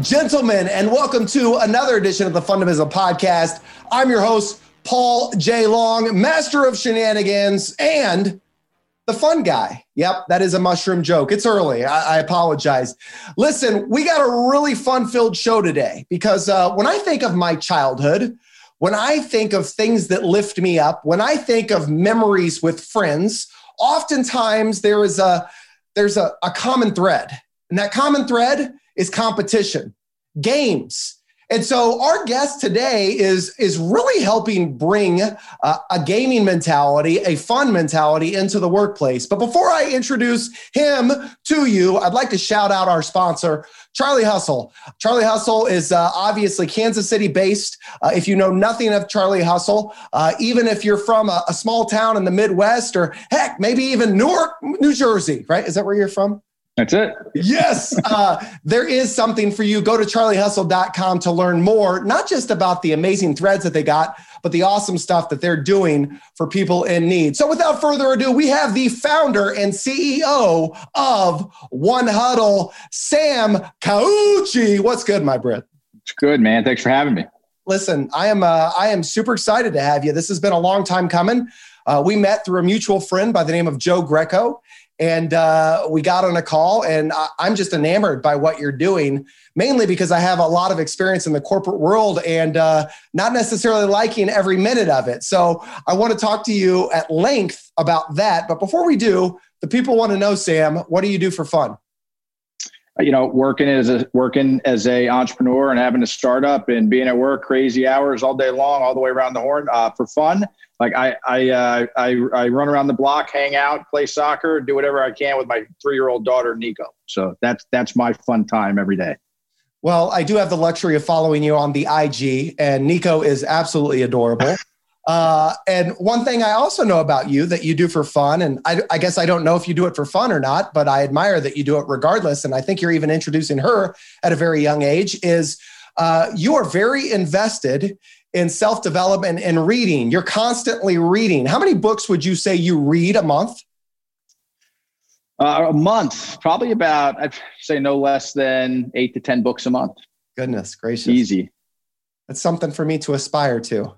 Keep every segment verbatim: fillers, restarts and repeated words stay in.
and gentlemen, and welcome to another edition of the Fundamism Podcast. I'm your host, Paul J. Long, master of shenanigans and the fun guy. Yep, that is a mushroom joke. It's early. I, I apologize. Listen, we got a really fun-filled show today because uh, when I think of my childhood, when I think of things that lift me up, when I think of memories with friends, oftentimes there is a there's a, a common thread. And that common thread is competition, games. And so our guest today is, is really helping bring uh, a gaming mentality, a fun mentality into the workplace. But before I introduce him to you, I'd like to shout out our sponsor, Charlie Hustle. Charlie Hustle is uh, obviously Kansas City based. Uh, if you know nothing of Charlie Hustle, uh, even if you're from a, a small town in the Midwest or heck, maybe even Newark, New Jersey, right? Is that where you're from? That's it. Yes. Uh, there is something for you. Go to charlie hustle dot com to learn more, not just about the amazing threads that they got, but the awesome stuff that they're doing for people in need. So without further ado, we have the founder and C E O of One Huddle, Sam Caucci. What's good, my Brit? It's good, man. Thanks for having me. Listen, I am, uh, I am super excited to have you. This has been a long time coming. Uh, we met through a mutual friend by the name of Joe Greco. And uh, we got on a call, and I, I'm just enamored by what you're doing, mainly because I have a lot of experience in the corporate world and uh, not necessarily liking every minute of it. So I want to talk to you at length about that. But before we do, the people want to know, Sam, what do you do for fun? You know, working as a working as a entrepreneur and having a startup and being at work crazy hours all day long, all the way around the horn uh, for fun. Like I I, uh, I I run around the block, hang out, play soccer, do whatever I can with my three-year-old daughter Nico. So that's that's my fun time every day. Well, I do have the luxury of following you on the I G, and Nico is absolutely adorable. Uh, and one thing I also know about you that you do for fun, and I, I guess I don't know if you do it for fun or not, but I admire that you do it regardless. And I think you're even introducing her at a very young age is uh, you are very invested in self-development and reading. You're constantly reading. How many books would you say you read a month? Uh, a month, probably about, I'd say no less than eight to ten books a month. Goodness gracious. Easy. That's something for me to aspire to.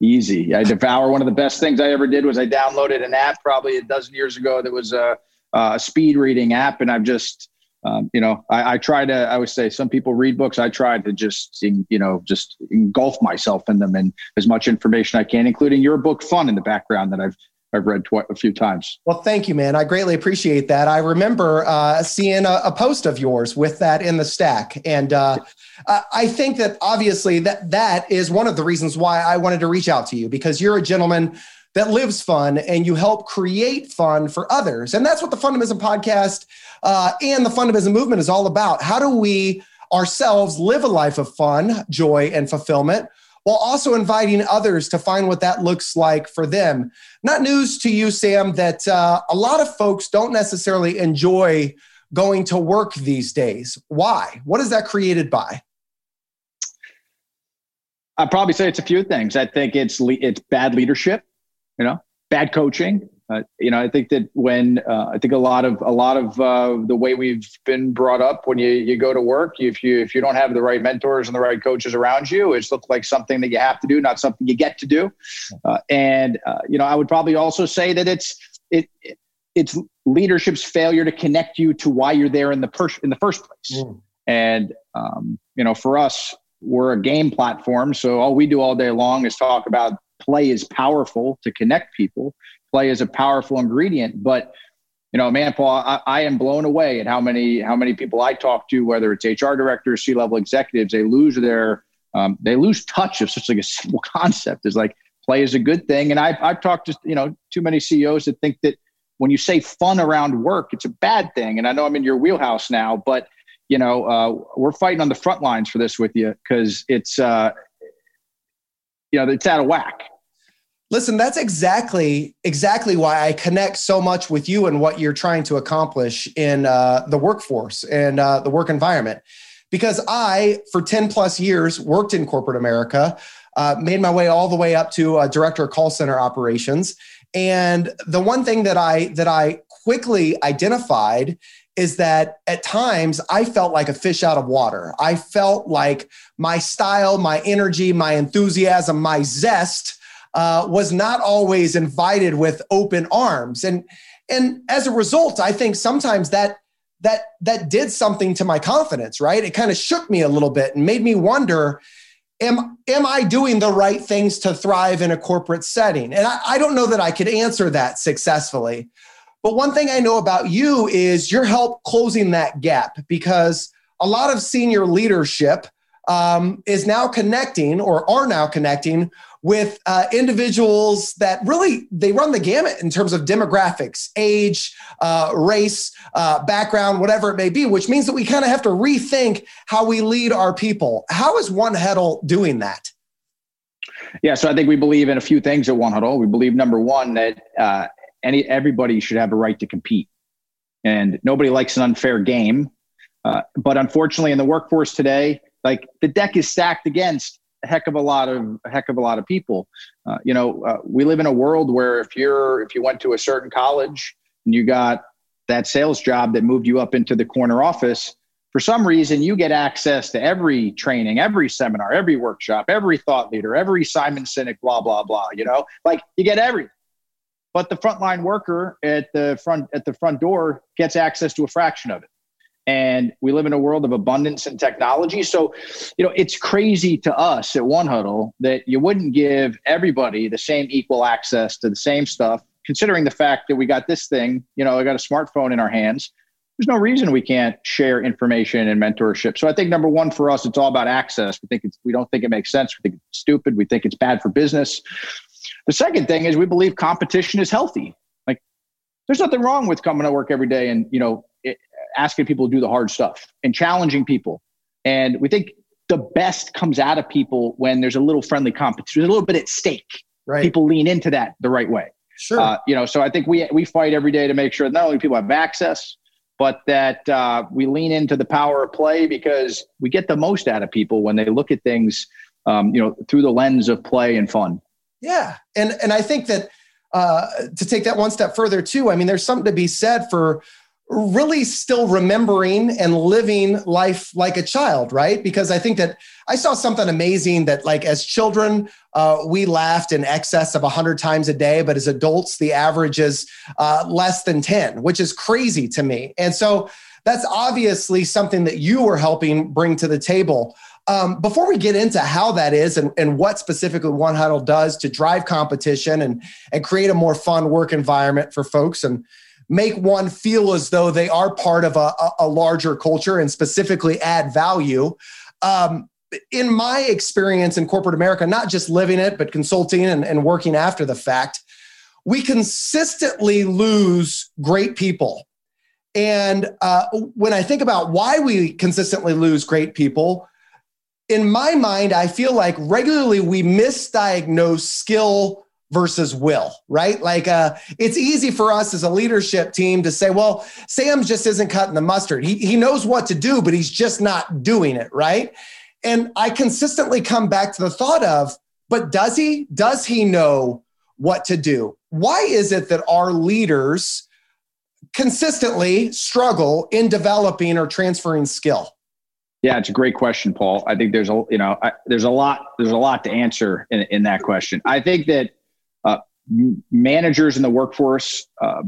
Easy. I devour. One of the best things I ever did was I downloaded an app probably a dozen years ago that was a, a speed reading app. And I've just, um, you know, I, I try to, I would say some people read books. I try to just, you know, just engulf myself in them and as much information I can, including your book, Fun, in the background that I've I've read tw- a few times. Well, thank you, man. I greatly appreciate that. I remember uh, seeing a, a post of yours with that in the stack. And uh, I think that obviously that that is one of the reasons why I wanted to reach out to you, because you're a gentleman that lives fun and you help create fun for others. And that's what the Fundamism Podcast uh, and the Fundamism Movement is all about. How do we ourselves live a life of fun, joy, and fulfillment, while also inviting others to find what that looks like for them? Not news to you, Sam, that uh, a lot of folks don't necessarily enjoy going to work these days. Why? What is that created by? I'd probably say it's a few things. I think it's le- it's bad leadership, you know, bad coaching. Uh, you know, I think that when uh, I think a lot of a lot of uh, the way we've been brought up, when you, you go to work, if you if you don't have the right mentors and the right coaches around you, it's looked like something that you have to do, not something you get to do. Uh, and uh, you know, I would probably also say that it's it it's leadership's failure to connect you to why you're there in the pers- in the first place. Mm. And um, you know, for us, we're a game platform, so all we do all day long is talk about play is powerful to connect people. Play is a powerful ingredient, but you know, man, Paul, I, I am blown away at how many how many people I talk to, whether it's H R directors, C-level executives, they lose their um, they lose touch of such like a simple concept as like play is a good thing. And I've I've talked to you know too many C E Os that think that when you say fun around work, it's a bad thing. And I know I'm in your wheelhouse now, but you know uh, we're fighting on the front lines for this with you because it's uh, you know it's out of whack. Listen, that's exactly exactly why I connect so much with you and what you're trying to accomplish in uh, the workforce and uh, the work environment. Because I, for ten plus years, worked in corporate America, uh, made my way all the way up to uh, director of call center operations. And the one thing that I that I quickly identified is that at times I felt like a fish out of water. I felt like my style, my energy, my enthusiasm, my zest uh, was not always invited with open arms. And, and as a result, I think sometimes that, that, that did something to my confidence, right? It kind of shook me a little bit and made me wonder, am, am I doing the right things to thrive in a corporate setting? And I, I don't know that I could answer that successfully. But one thing I know about you is your help closing that gap, because a lot of senior leadership um, is now connecting or are now connecting with uh, individuals that really, they run the gamut in terms of demographics, age, uh, race, uh, background, whatever it may be, which means that we kind of have to rethink how we lead our people. How is One Huddle doing that? Yeah, so I think we believe in a few things at One Huddle. We believe, number one, that uh, Any everybody should have a right to compete, and nobody likes an unfair game. Uh, but unfortunately, in the workforce today, like the deck is stacked against a heck of a lot of a heck of a lot of people. Uh, you know, uh, we live in a world where if you're if you went to a certain college and you got that sales job that moved you up into the corner office, for some reason you get access to every training, every seminar, every workshop, every thought leader, every Simon Sinek, blah blah blah. You know, like you get everything. But the frontline worker at the front at the front door gets access to a fraction of it. And we live in a world of abundance and technology. So, you know, it's crazy to us at One Huddle that you wouldn't give everybody the same equal access to the same stuff, considering the fact that we got this thing, you know, I got a smartphone in our hands. There's no reason we can't share information and mentorship. So I think number one for us, it's all about access. We think it's, we don't think it makes sense. We think it's stupid. We think it's bad for business. The second thing is we believe competition is healthy. Like there's nothing wrong with coming to work every day and, you know, it, asking people to do the hard stuff and challenging people. And we think the best comes out of people when there's a little friendly competition, there's a little bit at stake, right? People lean into that the right way. Sure. Uh, you know, so I think we, we fight every day to make sure that not only people have access, but that uh, we lean into the power of play, because we get the most out of people when they look at things, um, you know, through the lens of play and fun. Yeah. And and I think that uh, to take that one step further too, I mean, there's something to be said for really still remembering and living life like a child, right? Because I think that I saw something amazing that like as children, uh, we laughed in excess of one hundred times a day, but as adults, the average is uh, less than ten, which is crazy to me. And so that's obviously something that you were helping bring to the table. Um, before we get into how that is and, and what specifically One Huddle does to drive competition and, and create a more fun work environment for folks and make one feel as though they are part of a, a larger culture and specifically add value. Um, in my experience in corporate America, not just living it, but consulting and, and working after the fact, we consistently lose great people. And uh, when I think about why we consistently lose great people, in my mind, I feel like regularly we misdiagnose skill versus will, right? Like uh, it's easy for us as a leadership team to say, well, Sam just isn't cutting the mustard. He he knows what to do, but he's just not doing it, right? And I consistently come back to the thought of, but does he? Does he know what to do? Why is it that our leaders consistently struggle in developing or transferring skill? Yeah, it's a great question, Paul. I think there's a you know I, there's a lot there's a lot to answer in, in that question. I think that uh, managers in the workforce uh,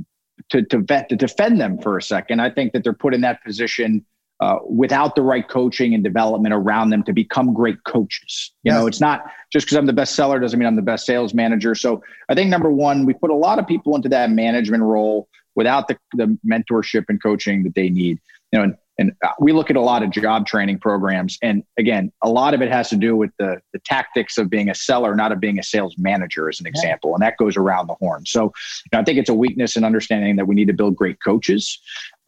to to vet to defend them for a second. I think that they're put in that position uh, without the right coaching and development around them to become great coaches. You yes. know, it's not just because I'm the best seller doesn't mean I'm the best sales manager. So I think number one, we put a lot of people into that management role without the, the mentorship and coaching that they need. You know. And, And we look at a lot of job training programs. And again, a lot of it has to do with the, the tactics of being a seller, not of being a sales manager, as an example. And that goes around the horn. So you know, I think it's a weakness in understanding that we need to build great coaches.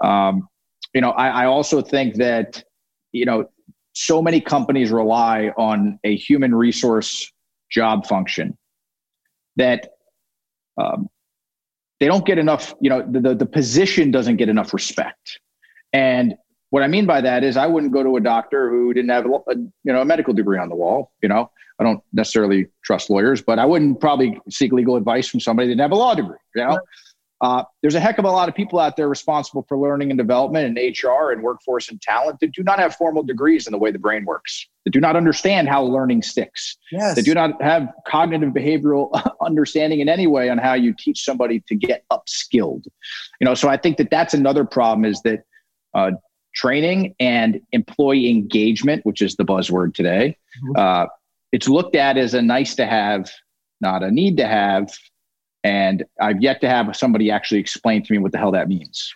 Um, you know, I, I also think that, you know, so many companies rely on a human resource job function that um, they don't get enough, you know, the, the, the position doesn't get enough respect. And what I mean by that is I wouldn't go to a doctor who didn't have a, you know, a medical degree on the wall. You know, I don't necessarily trust lawyers, but I wouldn't probably seek legal advice from somebody that didn't have a law degree. You know, Uh, there's a heck of a lot of people out there responsible for learning and development and H R and workforce and talent that do not have formal degrees in the way the brain works, that do not understand how learning sticks, yes. that do not have cognitive behavioral understanding in any way on how you teach somebody to get upskilled. You know, so I think that that's another problem, is that uh, training and employee engagement, which is the buzzword today, mm-hmm. uh, it's looked at as a nice to have, not a need to have. And I've yet to have somebody actually explain to me what the hell that means.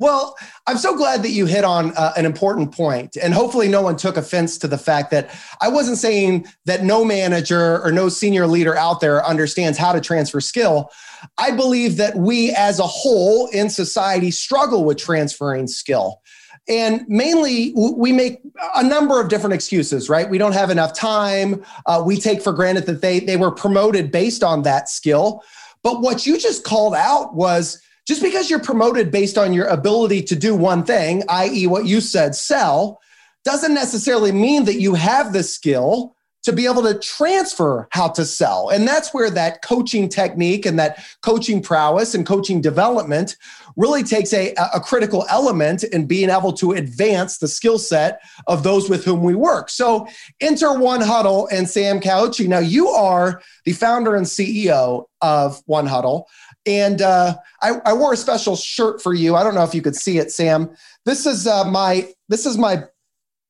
Well, I'm so glad that you hit on uh, an important point. And hopefully no one took offense to the fact that I wasn't saying that no manager or no senior leader out there understands how to transfer skill. I believe that we as a whole in society struggle with transferring skill. And mainly, we make a number of different excuses, right? We don't have enough time. Uh, we take for granted that they they were promoted based on that skill. But what you just called out was, just because you're promoted based on your ability to do one thing, that is what you said, sell, doesn't necessarily mean that you have the skill to be able to transfer how to sell. And that's where that coaching technique and that coaching prowess and coaching development really takes a, a critical element in being able to advance the skill set of those with whom we work. So enter One Huddle and Sam Caucci. Now, you are the founder and C E O of One Huddle. And uh, I, I wore a special shirt for you. I don't know if you could see it, Sam. This is uh, my, this is my,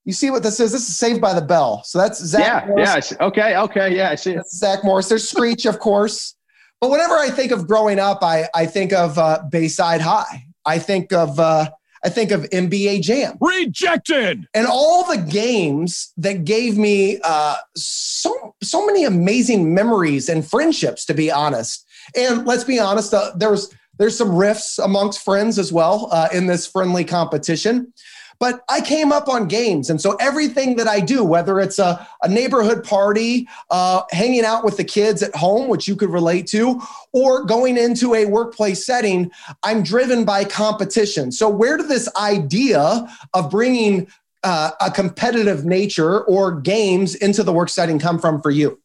you see what this is? This is Saved by the Bell. So that's Zach yeah, Morris. Yeah, okay, okay, yeah, I see it. That's Zach Morris. There's Screech, of course. But whenever I think of growing up, I, I think of uh, Bayside High. I think of uh, I think of N B A Jam. Rejected! And all the games that gave me uh, so, so many amazing memories and friendships, to be honest. And let's be honest, uh, there's, there's some rifts amongst friends as well uh, in this friendly competition. But I came up on games. And so everything that I do, whether it's a, a neighborhood party, uh, hanging out with the kids at home, which you could relate to, or going into a workplace setting, I'm driven by competition. So where did this idea of bringing uh, a competitive nature or games into the work setting come from for you?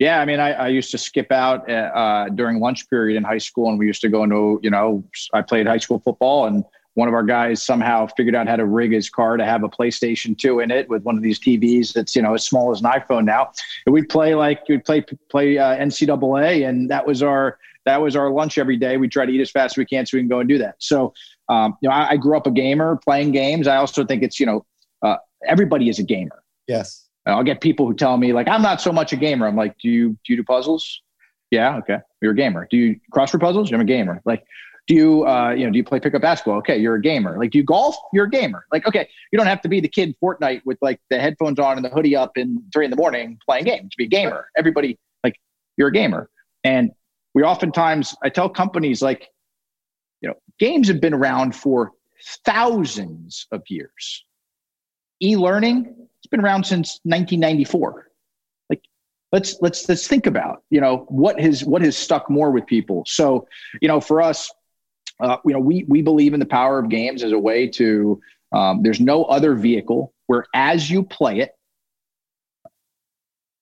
Yeah, I mean, I, I used to skip out uh, during lunch period in high school, and we used to go into, you know, I played high school football, and one of our guys somehow figured out how to rig his car to have a PlayStation two in it with one of these T Vs that's, you know, as small as an iPhone now. And we'd play like we'd play play uh, N C double A, and that was our that was our lunch every day. We try to eat as fast as we can so we can go and do that. So, um, you know, I, I grew up a gamer, playing games. I also think it's, you know, uh, everybody is a gamer. Yes, and I'll get people who tell me like, I'm not so much a gamer. I'm like, do you do you do puzzles? Yeah, okay, you're a gamer. Do you crossword puzzles? I'm a gamer. Like. Do you, uh, you know, do you play pickup basketball? Okay, you're a gamer. Like, do you golf? You're a gamer. Like, okay, you don't have to be the kid Fortnite with like the headphones on and the hoodie up in three in the morning playing games to be a gamer. Everybody, like, you're a gamer. And we oftentimes, I tell companies like, you know, games have been around for thousands of years. E-learning, it's been around since nineteen ninety-four. Let's let's let's think about, you know, what has what has stuck more with people. So, you know, for us. Uh, you know, we we believe in the power of games as a way to. Um, there's no other vehicle where, as you play it,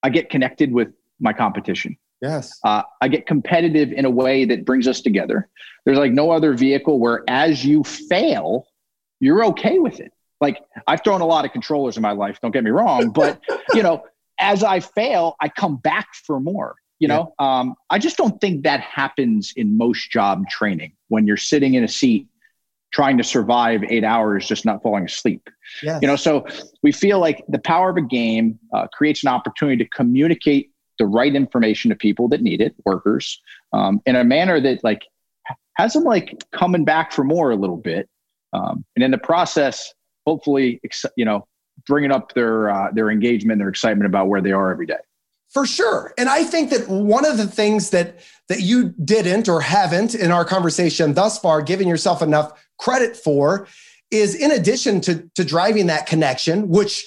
I get connected with my competition. Yes, uh, I get competitive in a way that brings us together. There's like no other vehicle where, as you fail, you're okay with it. Like, I've thrown a lot of controllers in my life. Don't get me wrong, but you know, as I fail, I come back for more. You know, yeah. um, I just don't think that happens in most job training when you're sitting in a seat trying to survive eight hours, just not falling asleep. Yes. You know, so we feel like the power of a game uh, creates an opportunity to communicate the right information to people that need it, workers, um, in a manner that like has them like coming back for more a little bit. Um, and in the process, hopefully, you know, bringing up their uh, their engagement, their excitement about where they are every day. For sure. And I think that one of the things that that you didn't or haven't in our conversation thus far given yourself enough credit for is, in addition to, to driving that connection, which,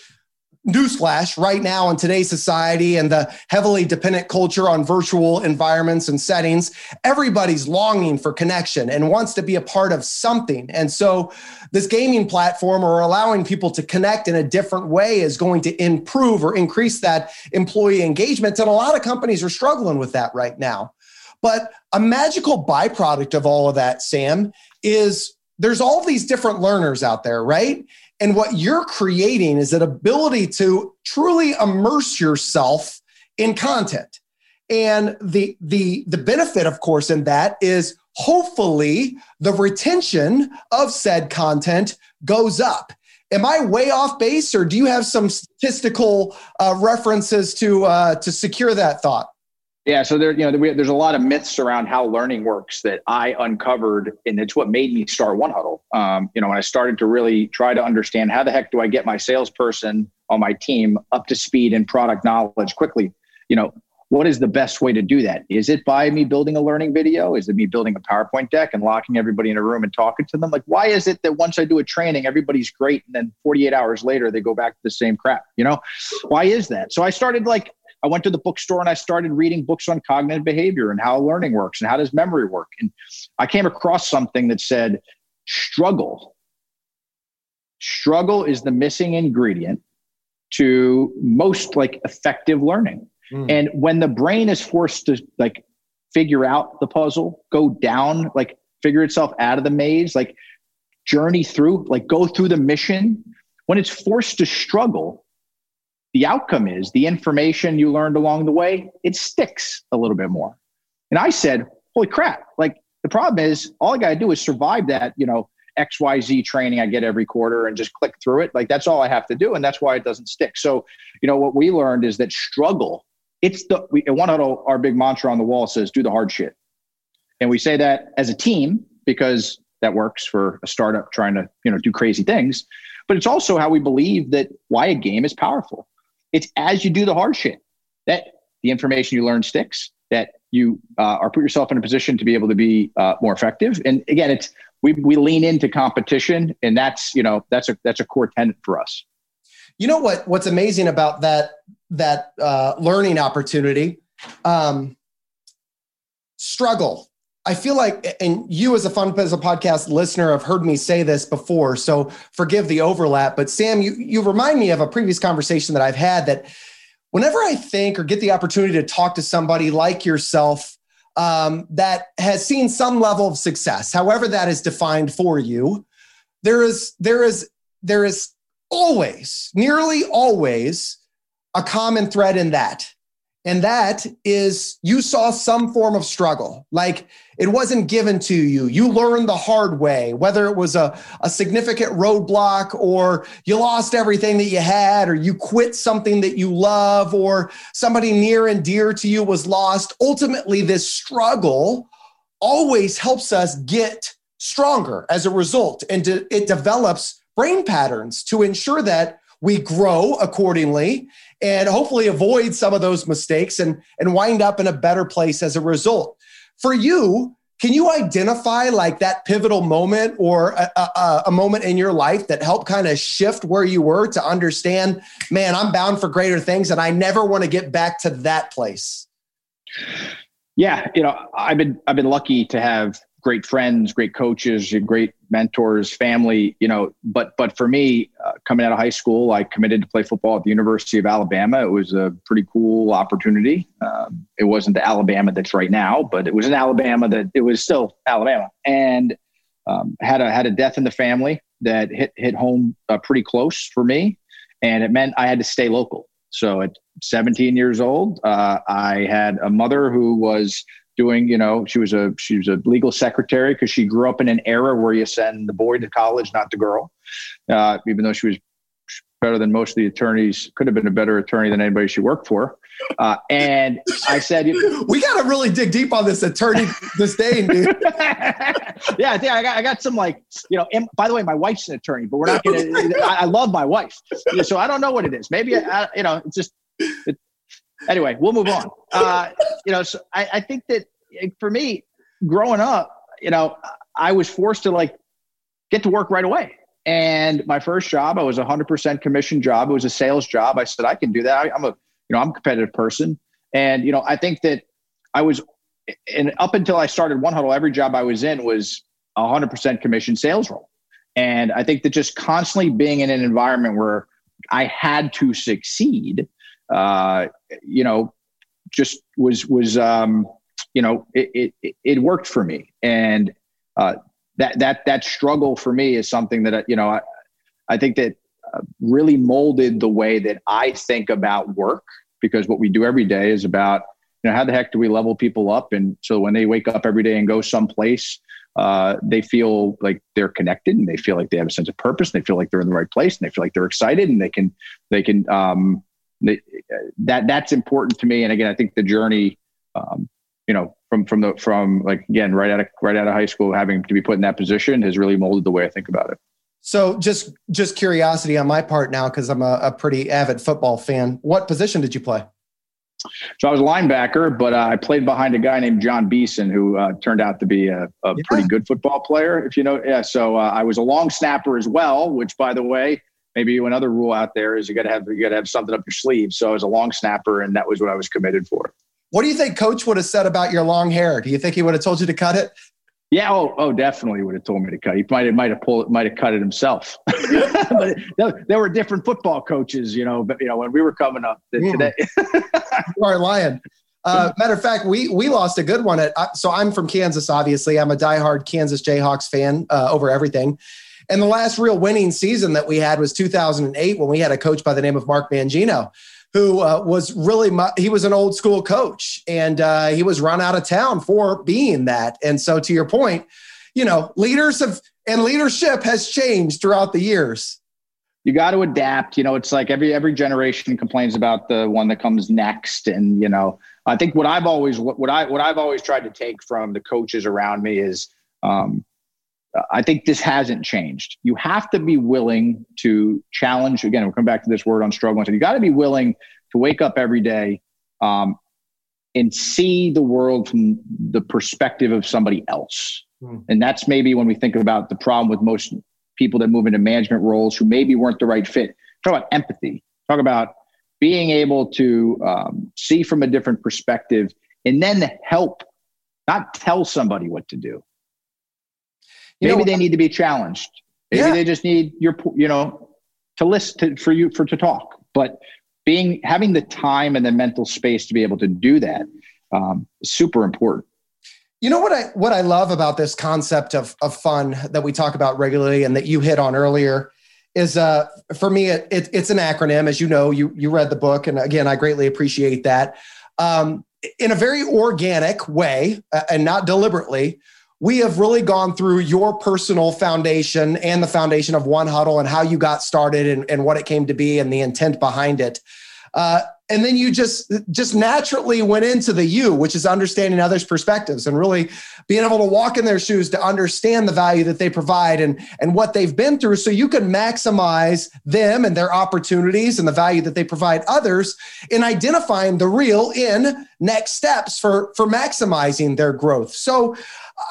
newsflash, right now in today's society and the heavily dependent culture on virtual environments and settings, everybody's longing for connection and wants to be a part of something. And so this gaming platform or allowing people to connect in a different way is going to improve or increase that employee engagement. And a lot of companies are struggling with that right now. But a magical byproduct of all of that, Sam, is there's all these different learners out there, right? And what you're creating is an ability to truly immerse yourself in content. And the the the benefit, of course, in that is hopefully the retention of said content goes up. Am I way off base, or do you have some statistical uh, references to uh, to secure that thought? Yeah, so there, you know, there's a lot of myths around how learning works that I uncovered, and it's what made me start One Huddle. Um, you know, when I started to really try to understand how the heck do I get my salesperson on my team up to speed in product knowledge quickly, you know, what is the best way to do that? Is it by me building a learning video? Is it me building a PowerPoint deck and locking everybody in a room and talking to them? Like, why is it that once I do a training, everybody's great, and then forty-eight hours later, they go back to the same crap? You know, why is that? So I started like, I went to the bookstore and I started reading books on cognitive behavior and how learning works and how does memory work. And I came across something that said, struggle. Struggle is the missing ingredient to most like effective learning. And when the brain is forced to like figure out the puzzle, go down, like figure itself out of the maze, like journey through, like go through the mission, when it's forced to struggle, the outcome is the information you learned along the way, it sticks a little bit more. And I said, holy crap, like the problem is all I got to do is survive that, you know, X Y Z training I get every quarter and just click through it. Like that's all I have to do. And that's why it doesn't stick. So, you know, what we learned is that struggle. It's the, we, One Huddle, our big mantra on the wall says, do the hard shit. And we say that as a team, because that works for a startup trying to, you know, do crazy things. But it's also how we believe that why a game is powerful. It's as you do the hard shit that the information you learn sticks, that you uh, are put yourself in a position to be able to be uh, more effective. And again, it's, we, we lean into competition, and that's, you know, that's a, that's a core tenet for us. You know what, what's amazing about that, that uh, learning opportunity, um, struggle. I feel like, and you as a Fundamism podcast listener have heard me say this before, so forgive the overlap, but Sam, you, you remind me of a previous conversation that I've had that whenever I think or get the opportunity to talk to somebody like yourself um, that has seen some level of success, however that is defined for you, there is, there is, there is always, nearly always, a common thread in that. And that is you saw some form of struggle. Like it wasn't given to you. You learned the hard way, whether it was a, a significant roadblock or you lost everything that you had, or you quit something that you love, or somebody near and dear to you was lost. Ultimately, this struggle always helps us get stronger as a result. And de- it develops brain patterns to ensure that we grow accordingly and hopefully avoid some of those mistakes and, and wind up in a better place as a result. For you, can you identify like that pivotal moment or a, a, a moment in your life that helped kind of shift where you were to understand, man, I'm bound for greater things and I never want to get back to that place? Yeah. You know, I've been, I've been lucky to have great friends, great coaches, great mentors, family, you know, but, but for me, uh, coming out of high school, I committed to play football at the University of Alabama. It was a pretty cool opportunity. Um, it wasn't the Alabama that's right now, but it was an Alabama that it was still Alabama, and um, had a, had a death in the family that hit, hit home uh, pretty close for me. And it meant I had to stay local. So at seventeen years old, uh, I had a mother who was doing, you know, she was a she was a legal secretary because she grew up in an era where you send the boy to college, not the girl, uh, even though she was better than most of the attorneys, could have been a better attorney than anybody she worked for. Uh, and I said, we got to really dig deep on this attorney disdain, dude. yeah, yeah, I got, I got some like, you know, and by the way, my wife's an attorney, but we're not going to, I love my wife. So I don't know what it is. Maybe, I, you know, it's just, it, anyway, we'll move on. Uh, you know, so I, I think that for me, growing up, you know, I was forced to like get to work right away. And my first job, I was a hundred percent commission job. It was a sales job. I said, I can do that. I, I'm a, you know, I'm a competitive person. And, you know, I think that I was, and up until I started One Huddle, every job I was in was a hundred percent commission sales role. And I think that just constantly being in an environment where I had to succeed, uh, you know, just was, was, um, you know, it it, it worked for me. And uh, that that that struggle for me is something that, you know, I, I think that uh, really molded the way that I think about work, because what we do every day is about, you know, how the heck do we level people up? And so when they wake up every day and go someplace, uh, they feel like they're connected, and they feel like they have a sense of purpose, and they feel like they're in the right place, and they feel like they're excited, and they can, they can, um, they, that that's important to me. And again, I think the journey, um, you know, from, from the, from like, again, right out of, right out of high school, having to be put in that position has really molded the way I think about it. So just, just curiosity on my part now, cause I'm a, a pretty avid football fan. What position did you play? So I was a linebacker, but uh, I played behind a guy named John Beeson, who uh, turned out to be a, a yeah. pretty good football player, if you know. Yeah. So uh, I was a long snapper as well, which, by the way, maybe another rule out there is you got to have you got to have something up your sleeve. So I was a long snapper, and that was what I was committed for. What do you think Coach would have said about your long hair? Do you think he would have told you to cut it? Yeah, oh, oh, definitely would have told me to cut. He might have, might have pulled, might have cut it himself. But there were different football coaches, you know. But you know, when we were coming up today, you are lying. Uh, matter of fact, we we lost a good one. At so I'm from Kansas, obviously. I'm a diehard Kansas Jayhawks fan uh, over everything. And the last real winning season that we had was two thousand eight, when we had a coach by the name of Mark Mangino, who uh, was really, my, he was an old school coach, and uh, he was run out of town for being that. And so to your point, you know, leaders have, and leadership has changed throughout the years. You got to adapt. You know, it's like every, every generation complains about the one that comes next. And, you know, I think what I've always, what, what I, what I've always tried to take from the coaches around me is, um, I think this hasn't changed. You have to be willing to challenge. Again, we'll come back to this word on struggle. So you got to be willing to wake up every day um, and see the world from the perspective of somebody else. Mm. And that's maybe when we think about the problem with most people that move into management roles who maybe weren't the right fit. Talk about empathy. Talk about being able to um, see from a different perspective and then help, not tell somebody what to do. You Maybe know, they need to be challenged. Maybe yeah. they just need your, you know, to listen to, for you for to talk. But being having the time and the mental space to be able to do that um, is super important. You know what I what I love about this concept of of fun that we talk about regularly and that you hit on earlier is uh, for me it, it, it's an acronym, as you know. You you read the book, and again, I greatly appreciate that. Um, in a very organic way uh, and not deliberately, we have really gone through your personal foundation and the foundation of One Huddle and how you got started and, and what it came to be and the intent behind it. Uh, and then you just, just naturally went into the you, which is understanding others' perspectives and really being able to walk in their shoes to understand the value that they provide and, and what they've been through, so you can maximize them and their opportunities and the value that they provide others in identifying the real in next steps for, for maximizing their growth. So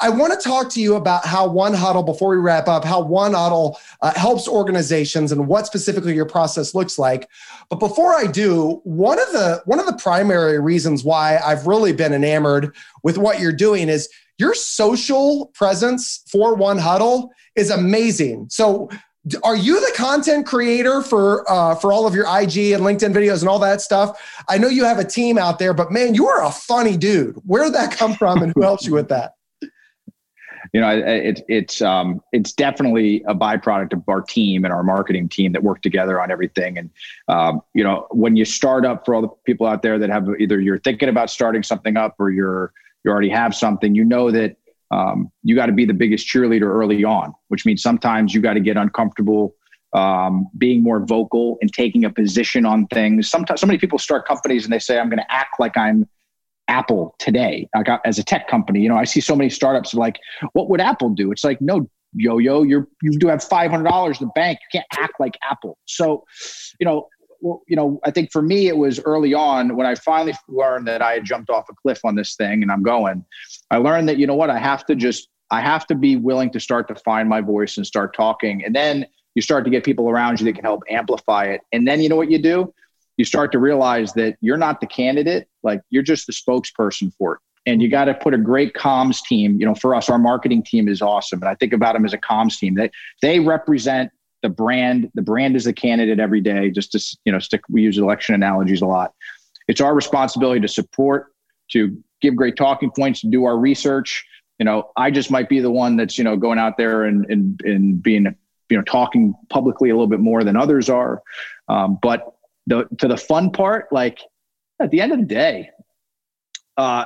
I want to talk to you about how One Huddle, before we wrap up, how One Huddle uh, helps organizations and what specifically your process looks like. But before I do, one of the one of the primary reasons why I've really been enamored with what you're doing is your social presence for One Huddle is amazing. So are you the content creator for uh, for all of your I G and LinkedIn videos and all that stuff? I know you have a team out there, but man, you are a funny dude. Where did that come from, and who helps you with that? You know, it's it's um it's definitely a byproduct of our team and our marketing team that work together on everything. And um, you know, when you start up, for all the people out there that have either you're thinking about starting something up or you're you already have something, you know that um, you got to be the biggest cheerleader early on, which means sometimes you got to get uncomfortable, um, being more vocal and taking a position on things. Sometimes so many people start companies and they say, "I'm going to act like I'm Apple today." I got as a tech company, you know, I see so many startups like, what would Apple do? It's like, no, yo, yo, you're, you do have five hundred dollars in the bank. You can't act like Apple. So, you know, well, you know, I think for me, it was early on when I finally learned that I had jumped off a cliff on this thing and I'm going, I learned that, you know what, I have to just, I have to be willing to start to find my voice and start talking. And then you start to get people around you that can help amplify it. And then you know what you do? You start to realize that you're not the candidate, like you're just the spokesperson for it. And you got to put a great comms team. You know, for us, our marketing team is awesome. And I think about them as a comms team. They they represent the brand. The brand is the candidate every day, just to, you know, stick, we use election analogies a lot. It's our responsibility to support, to give great talking points and do our research. You know, I just might be the one that's, you know, going out there and, and, and being, you know, talking publicly a little bit more than others are. Um, but the, to the fun part, like at the end of the day, uh,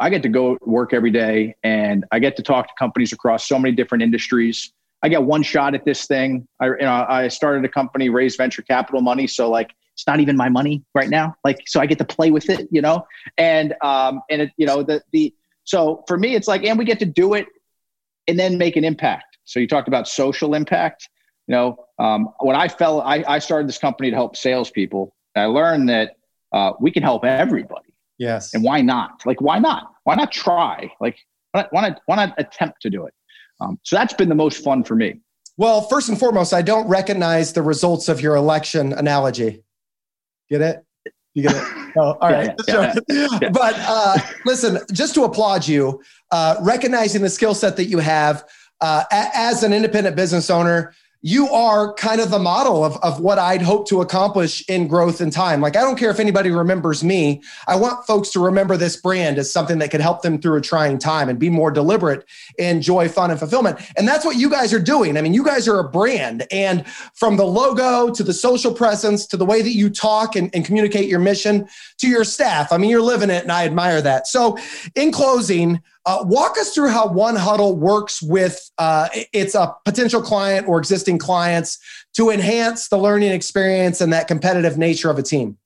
I get to go work every day and I get to talk to companies across so many different industries. I get one shot at this thing. I, you know, I started a company, raised venture capital money. So like, it's not even my money right now. Like, so I get to play with it, you know? And, um, and it, you know, the, the, so for me, it's like, and we get to do it and then make an impact. So you talked about social impact, you know, um, when I fell, I, I started this company to help salespeople. I learned that, uh, we can help everybody. Yes. And why not? Like, why not? Why not try? Like, why not, why not, why not attempt to do it? Um, so that's been the most fun for me. Well, first and foremost, I don't recognize the results of your election analogy. Get it? You get it? Oh, all right. Yeah, yeah, yeah. But uh, listen, just to applaud you, uh, recognizing the skill set that you have uh, a- as an independent business owner, you are kind of the model of, of what I'd hope to accomplish in growth and time. Like, I don't care if anybody remembers me. I want folks to remember this brand as something that could help them through a trying time and be more deliberate in joy, fun, and fulfillment. And that's what you guys are doing. I mean, you guys are a brand. And from the logo to the social presence, to the way that you talk and, and communicate your mission to your staff, I mean, you're living it and I admire that. So in closing, Uh, walk us through how One Huddle works with uh, its a potential client or existing clients to enhance the learning experience and that competitive nature of a team.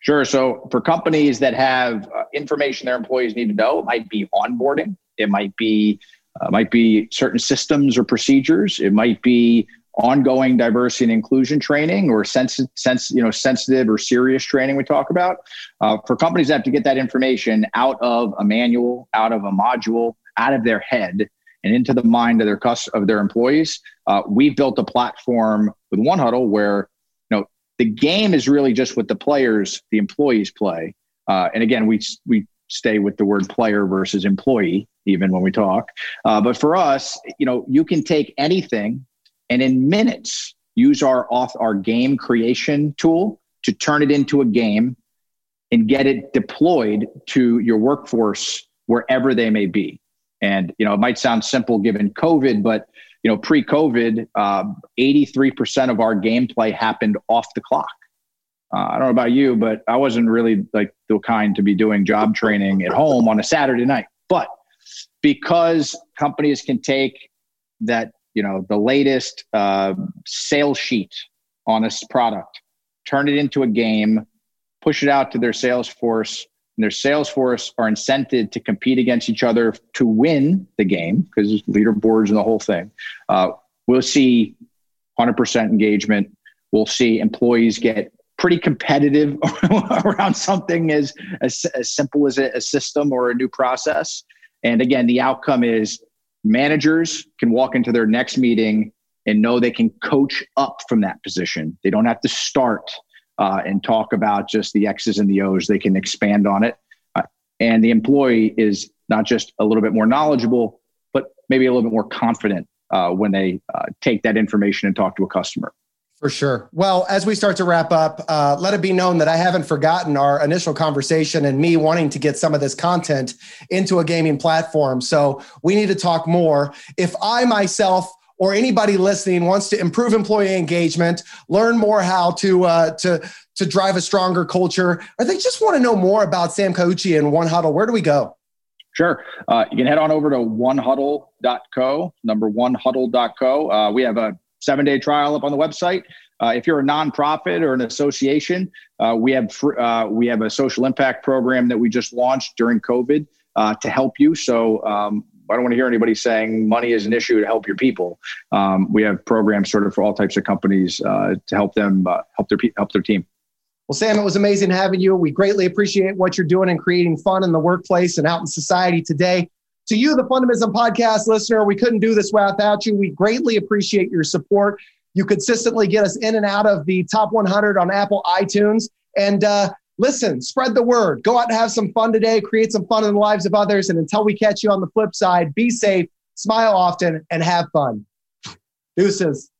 Sure. So for companies that have uh, information their employees need to know, it might be onboarding. It might be uh, might be certain systems or procedures. It might be ongoing diversity and inclusion training or sens- sens- you know, sensitive or serious training we talk about. Uh, for companies that have to get that information out of a manual, out of a module, out of their head and into the mind of their cus- of their employees, uh, we built a platform with One Huddle where, you know, the game is really just what the players, the employees play. Uh, and again, we we stay with the word player versus employee, even when we talk. Uh, but for us, you know, you can take anything and in minutes, use our off our game creation tool to turn it into a game and get it deployed to your workforce wherever they may be. And, you know, it might sound simple given COVID, but, you know, pre-COVID, um, eighty-three percent of our gameplay happened off the clock. Uh, I don't know about you, but I wasn't really like the kind to be doing job training at home on a Saturday night. But because companies can take that, you know, the latest uh, sales sheet on a product, turn it into a game, push it out to their sales force, and their sales force are incented to compete against each other to win the game because there's leaderboards and the whole thing. Uh, we'll see one hundred percent engagement. We'll see employees get pretty competitive around something as, as, as simple as a, a system or a new process. And again, the outcome is managers can walk into their next meeting and know they can coach up from that position. They don't have to start uh, and talk about just the X's and the O's. They can expand on it. Uh, and the employee is not just a little bit more knowledgeable, but maybe a little bit more confident uh, when they uh, take that information and talk to a customer. For sure. Well, as we start to wrap up, uh, let it be known that I haven't forgotten our initial conversation and me wanting to get some of this content into a gaming platform. So we need to talk more. If I myself or anybody listening wants to improve employee engagement, learn more how to uh, to to drive a stronger culture, or they just want to know more about Sam Caucci and One Huddle, where do we go? Sure. Uh, you can head on over to one huddle dot co, number one huddle dot co. Uh, we have a seven-day trial up on the website. Uh, if you're a nonprofit or an association, uh, we have fr- uh, we have a social impact program that we just launched during COVID uh, to help you. So um, I don't want to hear anybody saying money is an issue to help your people. Um, we have programs sort of for all types of companies uh, to help them uh, help their pe- help their team. Well, Sam, it was amazing having you. We greatly appreciate what you're doing and creating fun in the workplace and out in society today. To you, the Fundamism Podcast listener, we couldn't do this without you. We greatly appreciate your support. You consistently get us in and out of the top one hundred on Apple iTunes. And uh, listen, spread the word. Go out and have some fun today. Create some fun in the lives of others. And until we catch you on the flip side, be safe, smile often, and have fun. Deuces.